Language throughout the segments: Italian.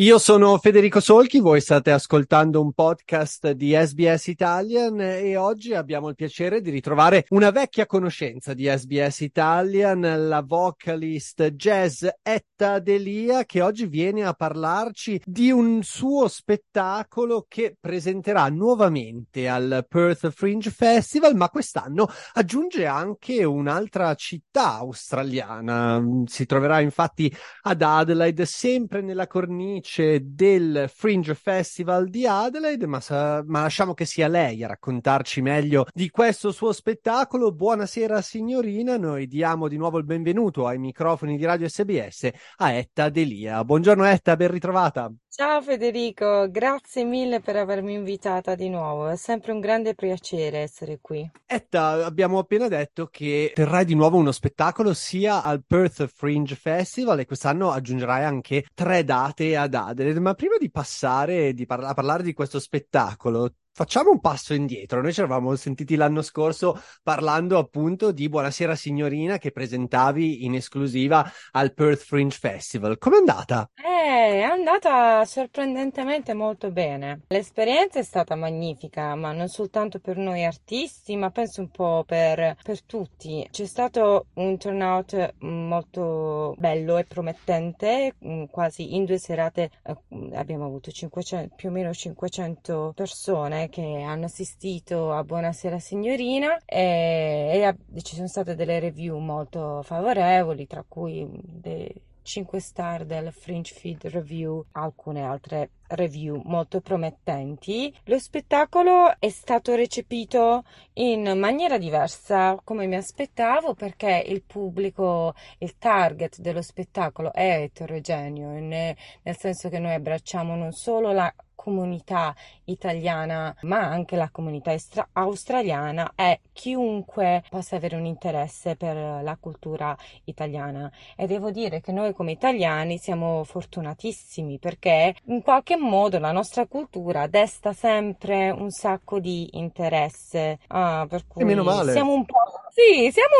Io sono Federico Solchi, voi state ascoltando un podcast di SBS Italian e oggi abbiamo il piacere di ritrovare una vecchia conoscenza di SBS Italian, la vocalist jazz Etta D'Elia, che oggi viene a parlarci di un suo spettacolo che presenterà nuovamente al Perth Fringe Festival, ma quest'anno aggiunge anche un'altra città australiana. Si troverà infatti ad Adelaide, sempre nella cornice del Fringe Festival di Adelaide, ma lasciamo che sia lei a raccontarci meglio di questo suo spettacolo. Buonasera signorina, noi diamo di nuovo il benvenuto ai microfoni di Radio SBS a Etta D'Elia. Buongiorno Etta, ben ritrovata. Ciao Federico, grazie mille per avermi invitata di nuovo, è sempre un grande piacere essere qui. Etta, abbiamo appena detto che terrai di nuovo uno spettacolo sia al Perth Fringe Festival e quest'anno aggiungerai anche 3 date ad Adelaide, ma prima di passare a parlare di questo spettacolo facciamo un passo indietro. Noi ci eravamo sentiti l'anno scorso parlando appunto di Buonasera Signorina, che presentavi in esclusiva al Perth Fringe Festival. Com'è andata? È andata sorprendentemente molto bene. L'esperienza è stata magnifica, ma non soltanto per noi artisti, ma penso un po' per tutti. C'è stato un turnout molto bello e promettente, quasi in 2 serate abbiamo avuto più o meno 500 persone che hanno assistito a Buonasera Signorina e ci sono state delle review molto favorevoli, tra cui 5 star del Fringe Feed Review, alcune altre review molto promettenti. Lo spettacolo è stato recepito in maniera diversa, come mi aspettavo, perché il pubblico, il target dello spettacolo è eterogeneo, nel senso che noi abbracciamo non solo la comunità italiana ma anche la comunità australiana e chiunque possa avere un interesse per la cultura italiana. E devo dire che noi come italiani siamo fortunatissimi, perché in qualche modo la nostra cultura desta sempre un sacco di interesse, per cui meno male. Siamo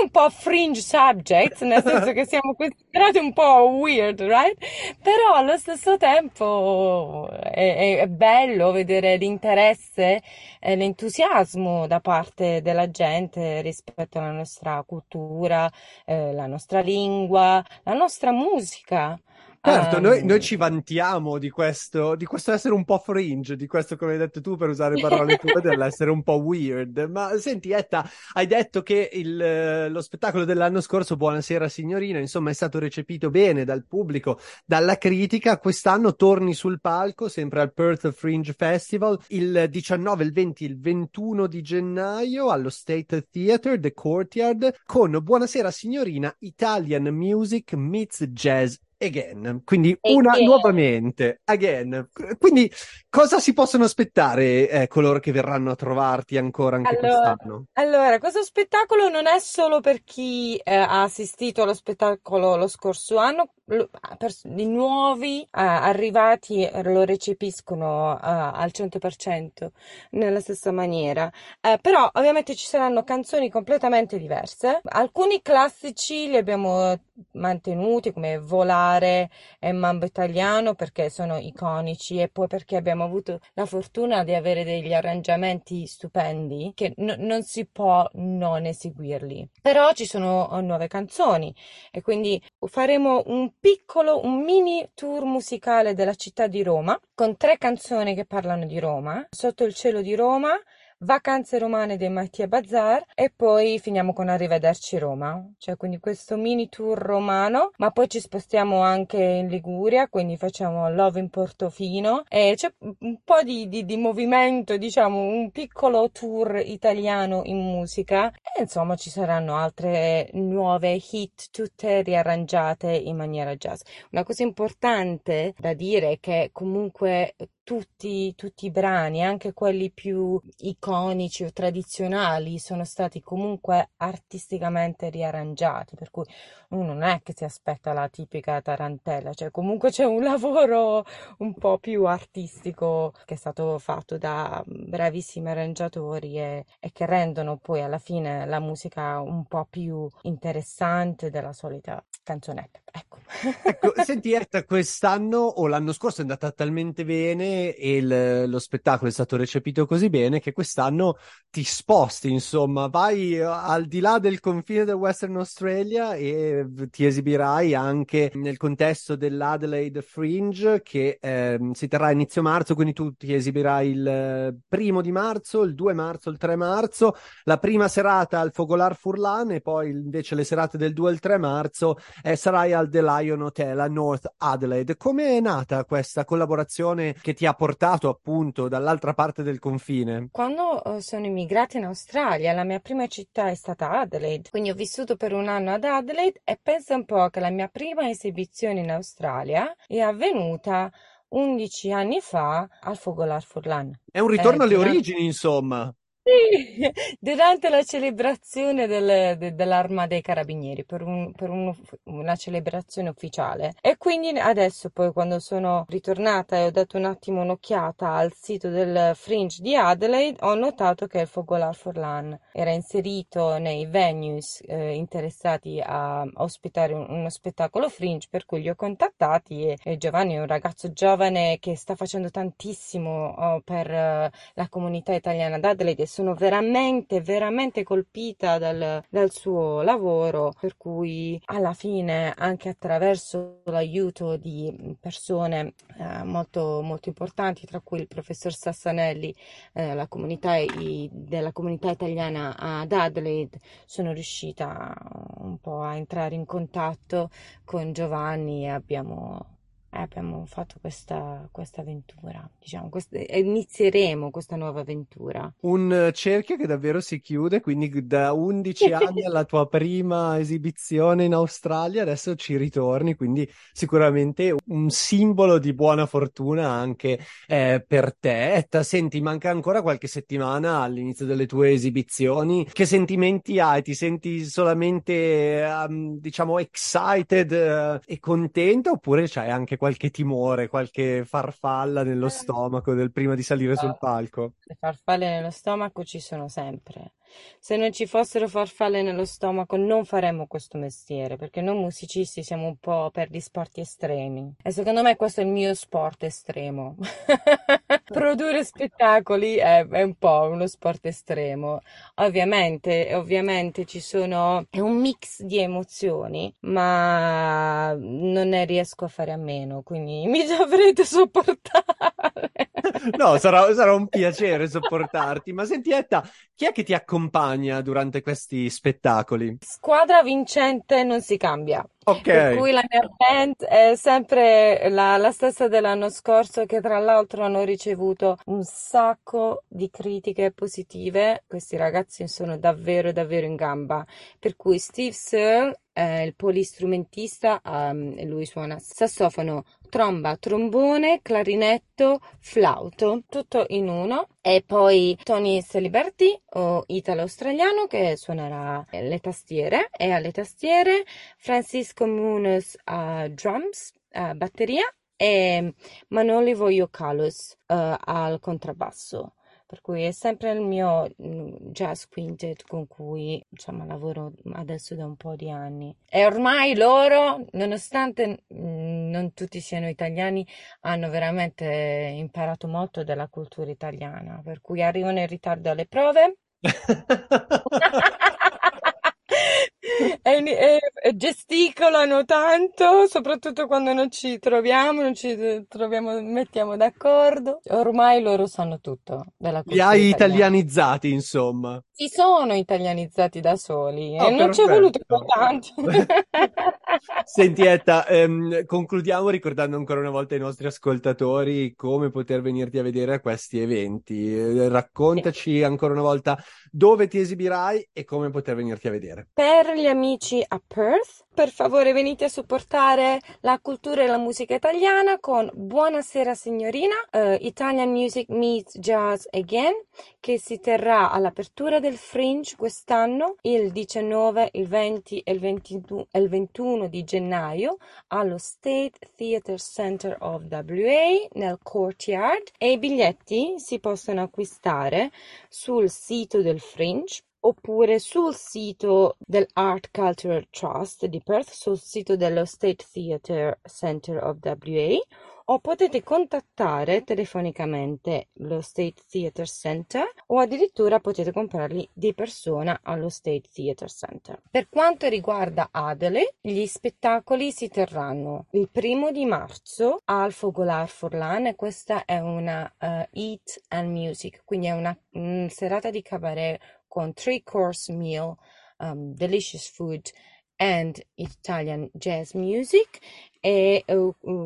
un po' fringe subjects, nel senso che siamo considerati un po' weird, right? Però allo stesso tempo è bello vedere l'interesse e l'entusiasmo da parte della gente rispetto alla nostra cultura, la nostra lingua, la nostra musica. Certo, noi ci vantiamo di questo essere un po' fringe, di questo, come hai detto tu, per usare parole tue, dell'essere un po' weird. Ma senti Etta, hai detto che lo spettacolo dell'anno scorso, Buonasera Signorina, insomma è stato recepito bene dal pubblico, dalla critica. Quest'anno torni sul palco, sempre al Perth Fringe Festival, il 19, il 20, il 21 di gennaio allo State Theatre, The Courtyard, con Buonasera Signorina, Italian Music Meets Jazz... Again, quindi una nuovamente, again. Quindi cosa si possono aspettare coloro che verranno a trovarti anche quest'anno? Allora, questo spettacolo non è solo per chi ha assistito allo spettacolo lo scorso anno, per i nuovi arrivati lo recepiscono al 100% nella stessa maniera, però ovviamente ci saranno canzoni completamente diverse. Alcuni classici li abbiamo mantenuti, come Volare e Mambo Italiano, perché sono iconici, e poi perché abbiamo avuto la fortuna di avere degli arrangiamenti stupendi che non si può non eseguirli. Però ci sono nuove canzoni e quindi faremo un mini tour musicale della città di Roma, con 3 canzoni che parlano di Roma: Sotto il cielo di Roma, Vacanze romane di Mattia Bazar, e poi finiamo con Arrivederci Roma. Cioè, quindi questo mini tour romano, ma poi ci spostiamo anche in Liguria, quindi facciamo Love in Portofino, e c'è un po' di movimento, diciamo un piccolo tour italiano in musica, e insomma ci saranno altre nuove hit, tutte riarrangiate in maniera jazz. Una cosa importante da dire è che comunque tutti i brani, anche quelli più iconici o tradizionali, sono stati comunque artisticamente riarrangiati, per cui uno non è che si aspetta la tipica tarantella, cioè comunque c'è un lavoro un po' più artistico che è stato fatto da bravissimi arrangiatori e che rendono poi alla fine la musica un po' più interessante della solita canzonetta, ecco. Ecco, senti Etta, quest'anno o l'anno scorso è andata talmente bene e lo spettacolo è stato recepito così bene che quest'anno ti sposti, insomma, vai al di là del confine del Western Australia e ti esibirai anche nel contesto dell'Adelaide Fringe che si terrà a inizio marzo, quindi tu ti esibirai il 1° di marzo, il 2 marzo, il 3 marzo, la prima serata al Fogolâr Furlan e poi invece le serate del 2 al 3 marzo sarai al The Lion Hotel a North Adelaide. Come è nata questa collaborazione che ti ha portato appunto dall'altra parte del confine? Quando sono immigrata in Australia, la mia prima città è stata Adelaide, quindi ho vissuto per un anno ad Adelaide e pensa un po' che la mia prima esibizione in Australia è avvenuta 11 anni fa al Fogolâr Furlan. È un ritorno alle origini, insomma. Sì, durante la celebrazione dell'Arma dei Carabinieri, per una celebrazione ufficiale. E quindi adesso poi quando sono ritornata e ho dato un attimo un'occhiata al sito del Fringe di Adelaide, ho notato che il Fogolâr Furlan era inserito nei venues interessati a ospitare uno spettacolo Fringe, per cui li ho contattati e Giovanni è un ragazzo giovane che sta facendo tantissimo per la comunità italiana ad Adelaide. Sono veramente colpita dal suo lavoro, per cui alla fine anche attraverso l'aiuto di persone molto molto importanti, tra cui il professor Sassanelli, della comunità italiana ad Adelaide, sono riuscita un po' a entrare in contatto con Giovanni e abbiamo fatto questa avventura, diciamo, inizieremo questa nuova avventura. Un cerchio che davvero si chiude, quindi da 11 anni alla tua prima esibizione in Australia, adesso ci ritorni, quindi sicuramente un simbolo di buona fortuna anche per te. Etta, senti, manca ancora qualche settimana all'inizio delle tue esibizioni, che sentimenti hai? Ti senti solamente, diciamo, excited e contenta, oppure c'hai anche qualche timore, qualche farfalla nello stomaco prima di salire sul palco? Le farfalle nello stomaco ci sono sempre. Se non ci fossero farfalle nello stomaco non faremmo questo mestiere, perché noi musicisti siamo un po' per gli sport estremi e secondo me questo è il mio sport estremo. Produrre spettacoli è un po' uno sport estremo. Ovviamente è un mix di emozioni, ma non ne riesco a fare a meno, quindi mi dovrete sopportare. No, sarà un piacere sopportarti. Ma senti Etta, chi è che ti accompagna durante questi spettacoli? Squadra vincente non si cambia. Okay. Per cui la mia band è sempre la stessa dell'anno scorso, che tra l'altro hanno ricevuto un sacco di critiche positive. Questi ragazzi sono davvero in gamba. Per cui Steve Searle, il polistrumentista, lui suona sassofono, tromba, trombone, clarinetto, flauto, tutto in uno. E poi Tony Saliberti, o italo-australiano, che suonerà le tastiere, e alle tastiere Francisco Munoz a drums, batteria, e Manolivo Iocalos al contrabbasso. Per cui è sempre il mio jazz quintet con cui, diciamo, lavoro adesso da un po' di anni. E ormai loro, nonostante non tutti siano italiani, hanno veramente imparato molto della cultura italiana. Per cui arrivano in ritardo alle prove. E gesticolano tanto, soprattutto quando non ci troviamo, mettiamo d'accordo. Ormai loro sanno tutto della cultura. Li hai italianizzati, insomma. Si sono italianizzati da soli e non ci è voluto tanto. Senti Etta, concludiamo ricordando ancora una volta ai nostri ascoltatori come poter venirti a vedere a questi eventi. Raccontaci ancora una volta dove ti esibirai e come poter venirti a vedere. Per gli amici a Perth, per favore venite a supportare la cultura e la musica italiana con Buonasera Signorina, Italian Music Meets Jazz... Again!, che si terrà all'apertura del Fringe quest'anno il 19, il 20 e il 21 di gennaio allo State Theatre Center of WA nel Courtyard, e i biglietti si possono acquistare sul sito del Fringe oppure sul sito dell'Art Cultural Trust di Perth, sul sito dello State Theatre Center of WA, o potete contattare telefonicamente lo State Theatre Center, o addirittura potete comprarli di persona allo State Theatre Center. Per quanto riguarda Adelaide, gli spettacoli si terranno il 1 marzo al Fogolâr Furlan, e questa è una eat and music, quindi è una serata di cabaret con 3-course meal, delicious food and Italian jazz music, e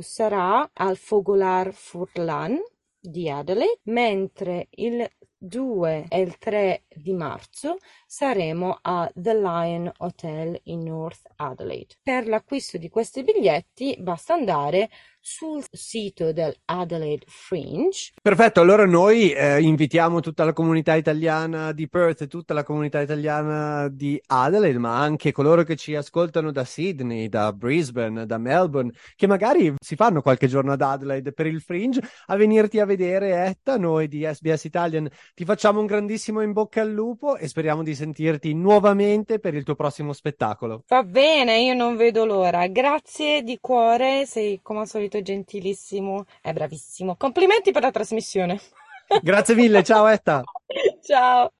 sarà al Fogolâr Furlan di Adelaide, mentre il 2 e il 3 di marzo saremo a The Lion Hotel in North Adelaide. Per l'acquisto di questi biglietti basta andare sul sito dell'Adelaide Fringe. Perfetto, allora noi invitiamo tutta la comunità italiana di Perth e tutta la comunità italiana di Adelaide, ma anche coloro che ci ascoltano da Sydney, da Brisbane, da Melbourne, che magari si fanno qualche giorno ad Adelaide per il Fringe, a venirti a vedere, Etta. Noi di SBS Italian ti facciamo un grandissimo in bocca al lupo e speriamo di sentirti nuovamente per il tuo prossimo spettacolo. Va bene, io non vedo l'ora. Grazie di cuore, sei come al solito gentilissimo, è bravissimo. Complimenti per la trasmissione. Grazie mille, ciao Etta. Ciao.